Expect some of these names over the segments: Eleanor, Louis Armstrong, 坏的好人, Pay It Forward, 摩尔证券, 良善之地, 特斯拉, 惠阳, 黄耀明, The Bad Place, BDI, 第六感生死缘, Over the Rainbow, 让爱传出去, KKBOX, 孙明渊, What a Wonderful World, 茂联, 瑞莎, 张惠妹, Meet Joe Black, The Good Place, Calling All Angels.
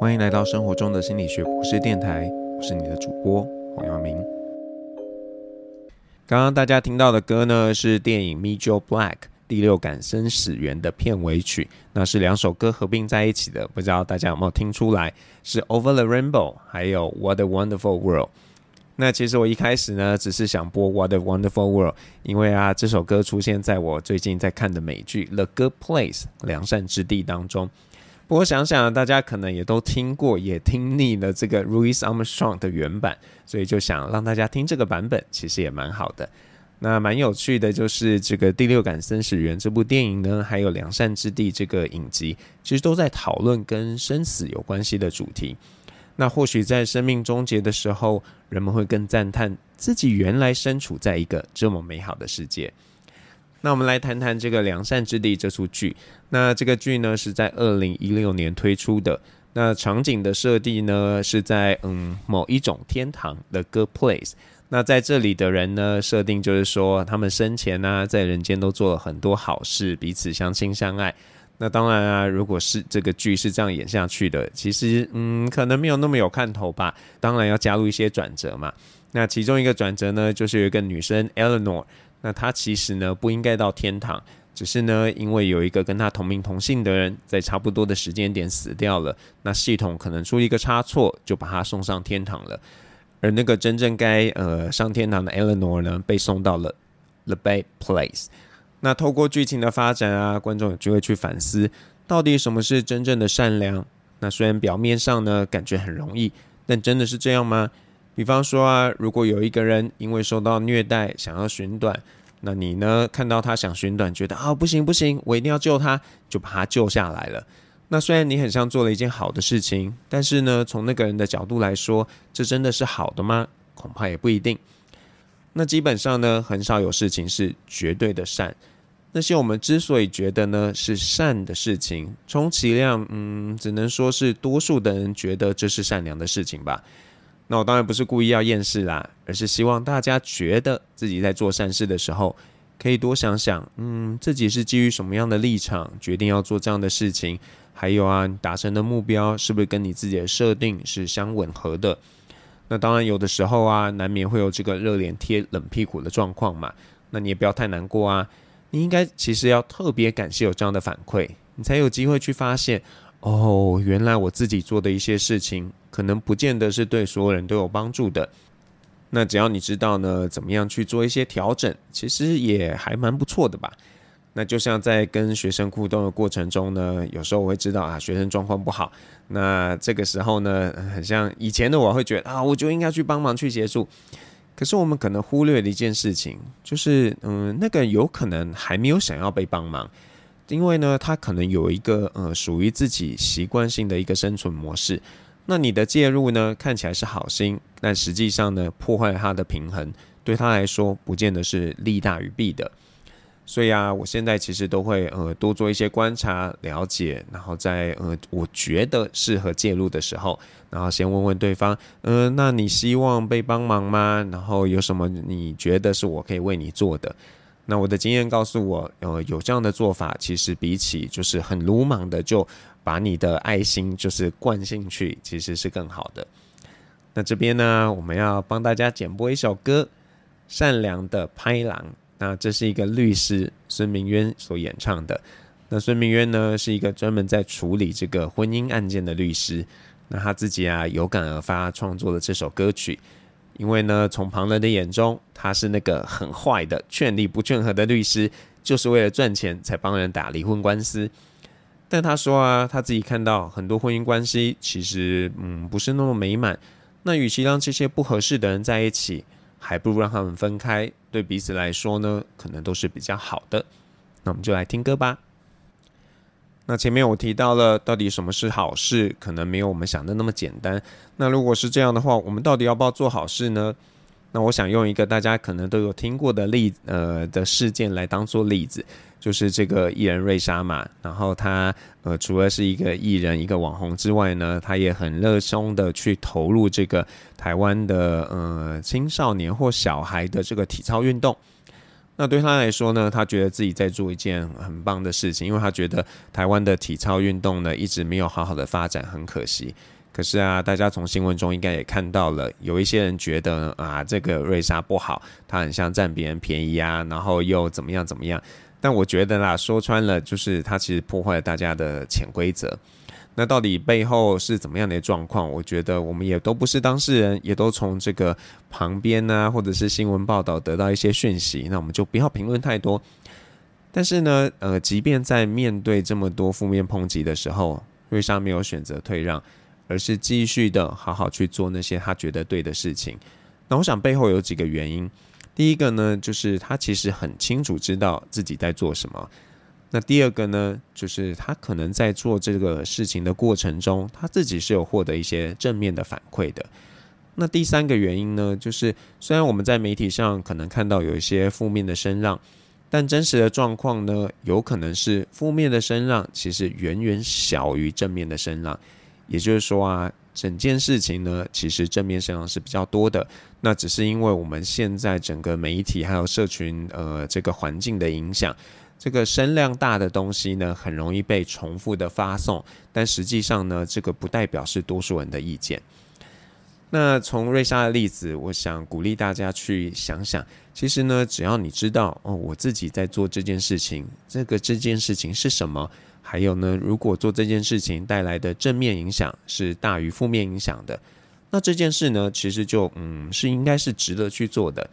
欢迎来到生活中的心理学博士电台，我是你的主播黄耀明。刚刚大家听到的歌呢，是电影 Meet Joe Black 第六感生死缘的片尾曲，那是两首歌合并在一起的，不知道大家有没有听出来，是 Over the Rainbow 还有 What a Wonderful World。 那其实我一开始呢，只是想播 What a Wonderful World， 因为啊这首歌出现在我最近在看的美剧 The Good Place 良善之地当中。不过想想大家可能也都听过，也听腻了这个 Louis Armstrong 的原版，所以就想让大家听这个版本，其实也蛮好的。那蛮有趣的就是这个《第六感生死缘》这部电影呢，还有《良善之地》这个影集，其实都在讨论跟生死有关系的主题。那或许在生命终结的时候，人们会更赞叹自己原来身处在一个这么美好的世界。那我们来谈谈这个《良善之地》这出剧。那这个剧呢是在2016年推出的，那场景的设定呢是在某一种天堂的 The Good Place。 那在这里的人呢，设定就是说他们生前啊在人间都做了很多好事，彼此相亲相爱。那当然啊，如果是这个剧是这样演下去的，其实可能没有那么有看头吧，当然要加入一些转折嘛。那其中一个转折呢，就是有一个女生 Eleanor，那他其实呢不应该到天堂，只是呢因为有一个跟他同名同姓的人在差不多的时间点死掉了，那系统可能出一个差错，就把他送上天堂了。而那个真正该上天堂的 Eleanor 呢，被送到了 The Bad Place。 那透过剧情的发展啊，观众有机会去反思到底什么是真正的善良。那虽然表面上呢感觉很容易，但真的是这样吗？比方说啊，如果有一个人因为受到虐待想要寻短，那你呢看到他想寻短，觉得不行不行，我一定要救他，就把他救下来了。那虽然你很像做了一件好的事情，但是呢从那个人的角度来说，这真的是好的吗？恐怕也不一定。那基本上呢很少有事情是绝对的善，那些我们之所以觉得呢是善的事情，充其量只能说是多数的人觉得这是善良的事情吧。那我当然不是故意要厌世啦，而是希望大家觉得自己在做善事的时候，可以多想想自己是基于什么样的立场决定要做这样的事情，还有啊你达成的目标是不是跟你自己的设定是相吻合的。那当然有的时候啊难免会有这个热脸贴冷屁股的状况嘛，那你也不要太难过啊，你应该其实要特别感谢有这样的反馈，你才有机会去发现原来我自己做的一些事情可能不见得是对所有人都有帮助的。那只要你知道呢怎么样去做一些调整，其实也还蛮不错的吧。那就像在跟学生互动的过程中呢，有时候我会知道学生状况不好，那这个时候呢很像以前的我会觉得我就应该去帮忙去协助，可是我们可能忽略了一件事情，就是那个有可能还没有想要被帮忙，因为呢他可能有一个属于自己习惯性的一个生存模式。那你的介入呢看起来是好心，但实际上呢破坏他的平衡，对他来说不见得是利大于弊的。所以啊我现在其实都会多做一些观察了解，然后在我觉得适合介入的时候，然后先问问对方那你希望被帮忙吗？然后有什么你觉得是我可以为你做的？那我的经验告诉我有这样的做法，其实比起就是很鲁莽的就把你的爱心就是灌进去，其实是更好的。那这边呢我们要帮大家简播一首歌，善良的拍郎，那这是一个律师孙明渊所演唱的。那孙明渊呢是一个专门在处理这个婚姻案件的律师，那他自己有感而发创作了这首歌曲。因为呢从旁人的眼中，他是那个很坏的劝离不劝和的律师，就是为了赚钱才帮人打离婚官司。但他说他自己看到很多婚姻关系其实不是那么美满，那与其让这些不合适的人在一起，还不如让他们分开，对彼此来说呢可能都是比较好的。那我们就来听歌吧。那前面我提到了到底什么是好事，可能没有我们想的那么简单。那如果是这样的话，我们到底要不要做好事呢？那我想用一个大家可能都有听过的事件来当做例子，就是这个艺人瑞莎嘛。然后他除了是一个艺人一个网红之外呢，他也很热衷的去投入这个台湾的青少年或小孩的这个体操运动。那对他来说呢，他觉得自己在做一件很棒的事情，因为他觉得台湾的体操运动呢一直没有好好的发展，很可惜。可是啊，大家从新闻中应该也看到了，有一些人觉得啊，这个瑞莎不好，她很像占别人便宜啊，然后又怎么样怎么样。但我觉得啦，说穿了就是她其实破坏了大家的潜规则。那到底背后是怎么样的状况？我觉得我们也都不是当事人，也都从这个旁边啊，或者是新闻报道得到一些讯息，那我们就不要评论太多。但是呢，即便在面对这么多负面抨击的时候，瑞莎没有选择退让，而是继续的好好去做那些她觉得对的事情。那我想背后有几个原因。第一个呢，就是她其实很清楚知道自己在做什么。那第二个呢，就是他可能在做这个事情的过程中，他自己是有获得一些正面的反馈的。那第三个原因呢，就是虽然我们在媒体上可能看到有一些负面的声浪，但真实的状况呢，有可能是负面的声浪其实远远小于正面的声浪。也就是说啊，整件事情呢，其实正面声浪是比较多的。那只是因为我们现在整个媒体还有社群这个环境的影响，这个声量大的东西呢，很容易被重复的发送，但实际上呢，这个不代表是多数人的意见。那从瑞莎的例子，我想鼓励大家去想想，其实呢，只要你知道哦，我自己在做这件事情，这件事情是什么，还有呢，如果做这件事情带来的正面影响是大于负面影响的，那这件事呢，其实就是应该是值得去做的。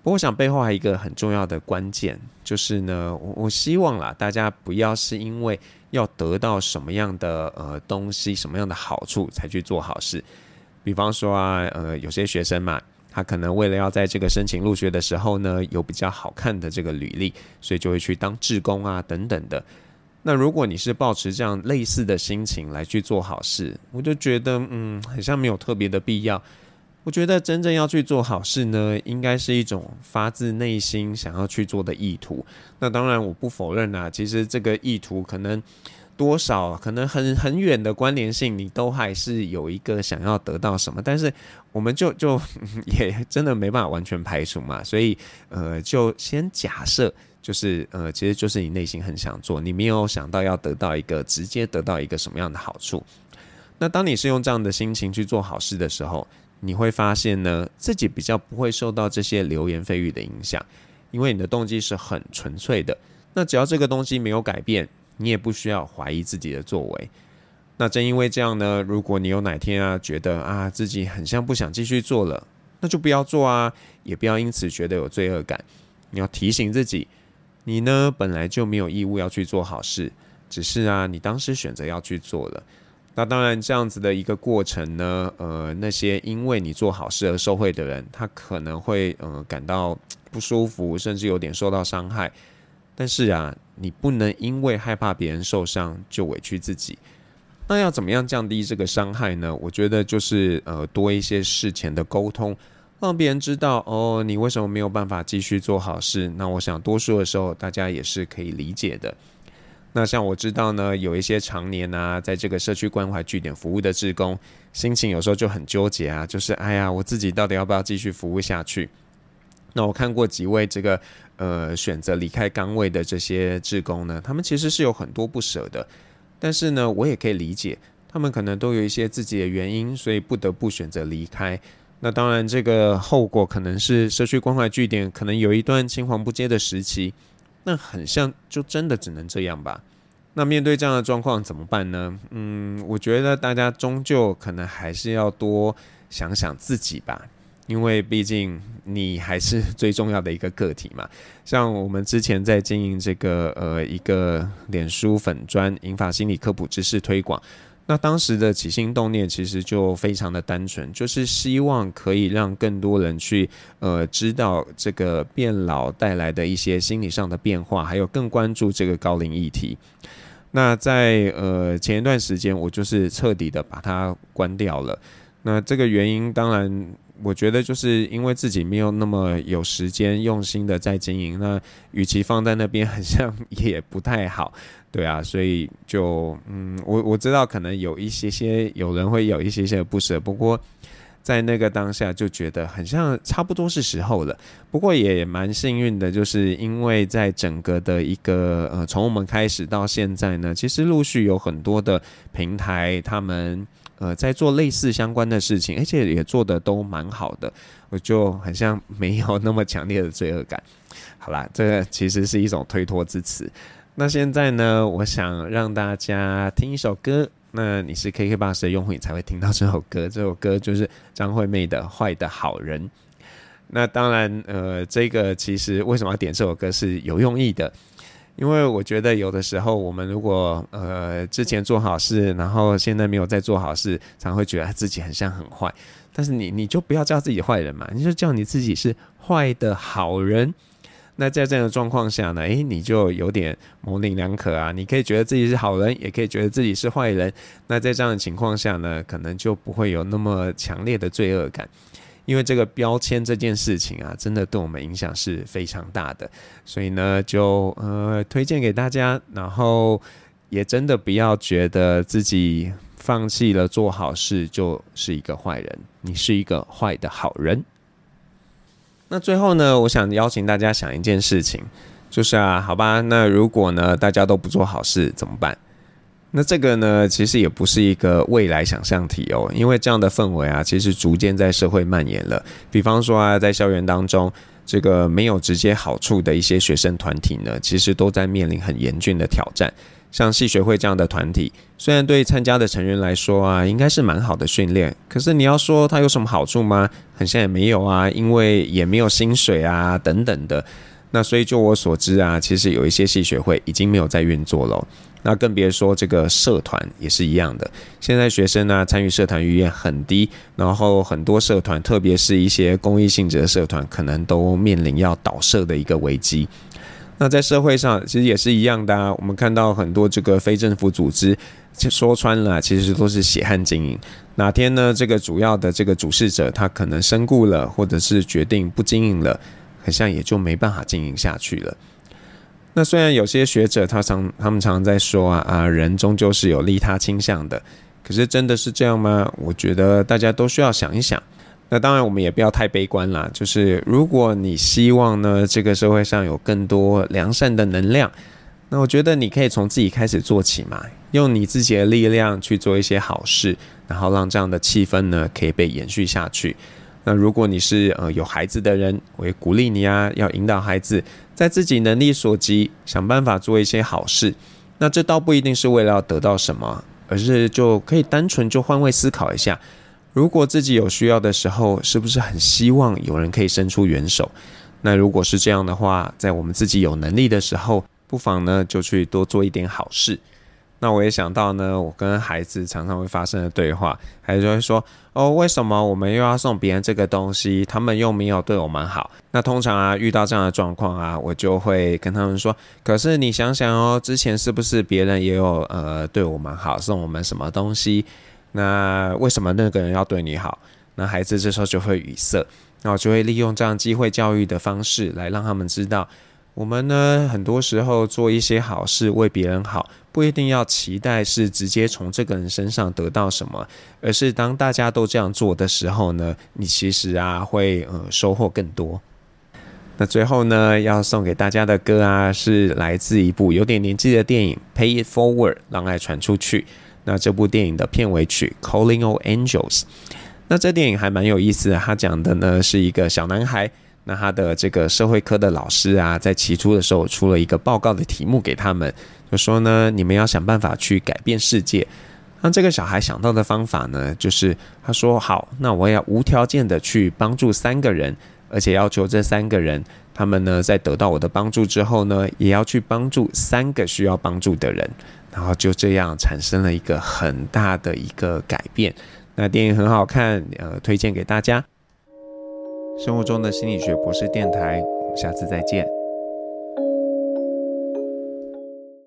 不过我想背后还有一个很重要的关键，就是呢，我希望啦，大家不要是因为要得到什么样的东西、什么样的好处才去做好事。比方说啊，有些学生嘛，他可能为了要在这个申请入学的时候呢，有比较好看的这个履历，所以就会去当志工啊等等的。那如果你是抱持这样类似的心情来去做好事，我就觉得好像没有特别的必要。我觉得真正要去做好事呢，应该是一种发自内心想要去做的意图。那当然我不否认啦，其实这个意图可能多少可能很远的关联性，你都还是有一个想要得到什么，但是我们就也真的没办法完全排除嘛。所以就先假设就是其实就是你内心很想做，你没有想到要得到一个直接得到一个什么样的好处。那当你是用这样的心情去做好事的时候，你会发现呢，自己比较不会受到这些流言蜚语的影响，因为你的动机是很纯粹的。那只要这个东西没有改变，你也不需要怀疑自己的作为。那正因为这样呢，如果你有哪天啊觉得啊自己很像不想继续做了，那就不要做啊，也不要因此觉得有罪恶感。你要提醒自己，你呢本来就没有义务要去做好事，只是啊你当时选择要去做了。那当然这样子的一个过程呢，那些因为你做好事而受惠的人，他可能会感到不舒服，甚至有点受到伤害。但是啊，你不能因为害怕别人受伤就委屈自己。那要怎么样降低这个伤害呢？我觉得就是多一些事前的沟通，让别人知道哦，你为什么没有办法继续做好事。那我想多数的时候大家也是可以理解的。那像我知道呢，有一些常年啊在这个社区关怀据点服务的志工，心情有时候就很纠结啊，就是哎呀，我自己到底要不要继续服务下去。那我看过几位这个选择离开岗位的这些志工呢，他们其实是有很多不舍的，但是呢我也可以理解，他们可能都有一些自己的原因，所以不得不选择离开。那当然这个后果可能是社区关怀据点可能有一段青黄不接的时期，那很像就真的只能这样吧。那面对这样的状况怎么办呢？我觉得大家终究可能还是要多想想自己吧，因为毕竟你还是最重要的一个个体嘛。像我们之前在经营这个一个脸书粉专银发心理科普知识推广，那当时的起心动念其实就非常的单纯，就是希望可以让更多人去知道这个变老带来的一些心理上的变化，还有更关注这个高龄议题。那在前一段时间我就是彻底的把它关掉了。那这个原因当然我觉得就是因为自己没有那么有时间用心的在经营，那与其放在那边好像也不太好，对啊。所以就我知道可能有一些有人会有一些不舍，不过在那个当下就觉得很像差不多是时候了。不过也蛮幸运的，就是因为在整个的一个从我们开始到现在呢，其实陆续有很多的平台他们在做类似相关的事情，而且也做的都蛮好的，我就很像没有那么强烈的罪恶感。好啦，这个其实是一种推脱之词。那现在呢，我想让大家听一首歌，那你是 KKBOX 的用户你才会听到这首歌，这首歌就是张惠妹的《坏的好人》。那当然这个其实为什么要点这首歌是有用意的，因为我觉得有的时候我们如果之前做好事然后现在没有再做好事，常会觉得自己很像很坏，但是你就不要叫自己坏人嘛，你就叫你自己是坏的好人。那在这样的状况下呢，你就有点模棱两可啊，你可以觉得自己是好人，也可以觉得自己是坏人。那在这样的情况下呢，可能就不会有那么强烈的罪恶感，因为这个标签这件事情啊，真的对我们影响是非常大的。所以呢，就推荐给大家，然后也真的不要觉得自己放弃了做好事就是一个坏人，你是一个坏的好人。那最后呢，我想邀请大家想一件事情，就是啊，好吧，那如果呢大家都不做好事怎么办？那这个呢其实也不是一个未来想象题哦，因为这样的氛围啊其实逐渐在社会蔓延了。比方说啊，在校园当中这个没有直接好处的一些学生团体呢，其实都在面临很严峻的挑战。像系学会这样的团体，虽然对参加的成员来说啊应该是蛮好的训练，可是你要说它有什么好处吗？很像也没有啊，因为也没有薪水啊等等的。那所以就我所知啊，其实有一些系学会已经没有在运作了，那更别说这个社团也是一样的。现在学生啊参与社团意愿很低，然后很多社团特别是一些公益性质的社团可能都面临要倒社的一个危机。那在社会上其实也是一样的啊，我们看到很多这个非政府组织，说穿了其实都是血汗经营。哪天呢这个主要的这个主事者他可能身故了，或者是决定不经营了，很像也就没办法经营下去了。那虽然有些学者他们常在说啊人终究是有利他倾向的，可是真的是这样吗？我觉得大家都需要想一想。那当然我们也不要太悲观啦，就是如果你希望呢这个社会上有更多良善的能量，那我觉得你可以从自己开始做起嘛，用你自己的力量去做一些好事，然后让这样的气氛呢可以被延续下去。那如果你是有孩子的人，我也鼓励你啊，要引导孩子在自己能力所及想办法做一些好事。那这倒不一定是为了要得到什么，而是就可以单纯就换位思考一下，如果自己有需要的时候，是不是很希望有人可以伸出援手？那如果是这样的话，在我们自己有能力的时候，不妨呢就去多做一点好事。那我也想到呢，我跟孩子常常会发生的对话，孩子就会说哦，为什么我们又要送别人这个东西？他们又没有对我们好。那通常啊，遇到这样的状况啊，我就会跟他们说，可是你想想哦，之前是不是别人也有对我们好，送我们什么东西？那为什么那个人要对你好？那孩子这时候就会语塞，然后就会利用这样机会教育的方式来让他们知道，我们呢很多时候做一些好事为别人好，不一定要期待是直接从这个人身上得到什么，而是当大家都这样做的时候呢，你其实啊会收获更多。那最后呢，要送给大家的歌啊，是来自一部有点年纪的电影《Pay It Forward》，让爱传出去。那这部电影的片尾曲《Calling All Angels》，那这电影还蛮有意思的，他讲的呢是一个小男孩，那他的这个社会科的老师啊，在期初的时候出了一个报告的题目给他们，就说呢，你们要想办法去改变世界。那这个小孩想到的方法呢，就是他说好，那我要无条件的去帮助3个人，而且要求这3个人，他们呢在得到我的帮助之后呢，也要去帮助3个需要帮助的人。然后就这样产生了一个很大的一个改变。那电影很好看，推荐给大家。生活中的心理学博士电台，我们下次再见。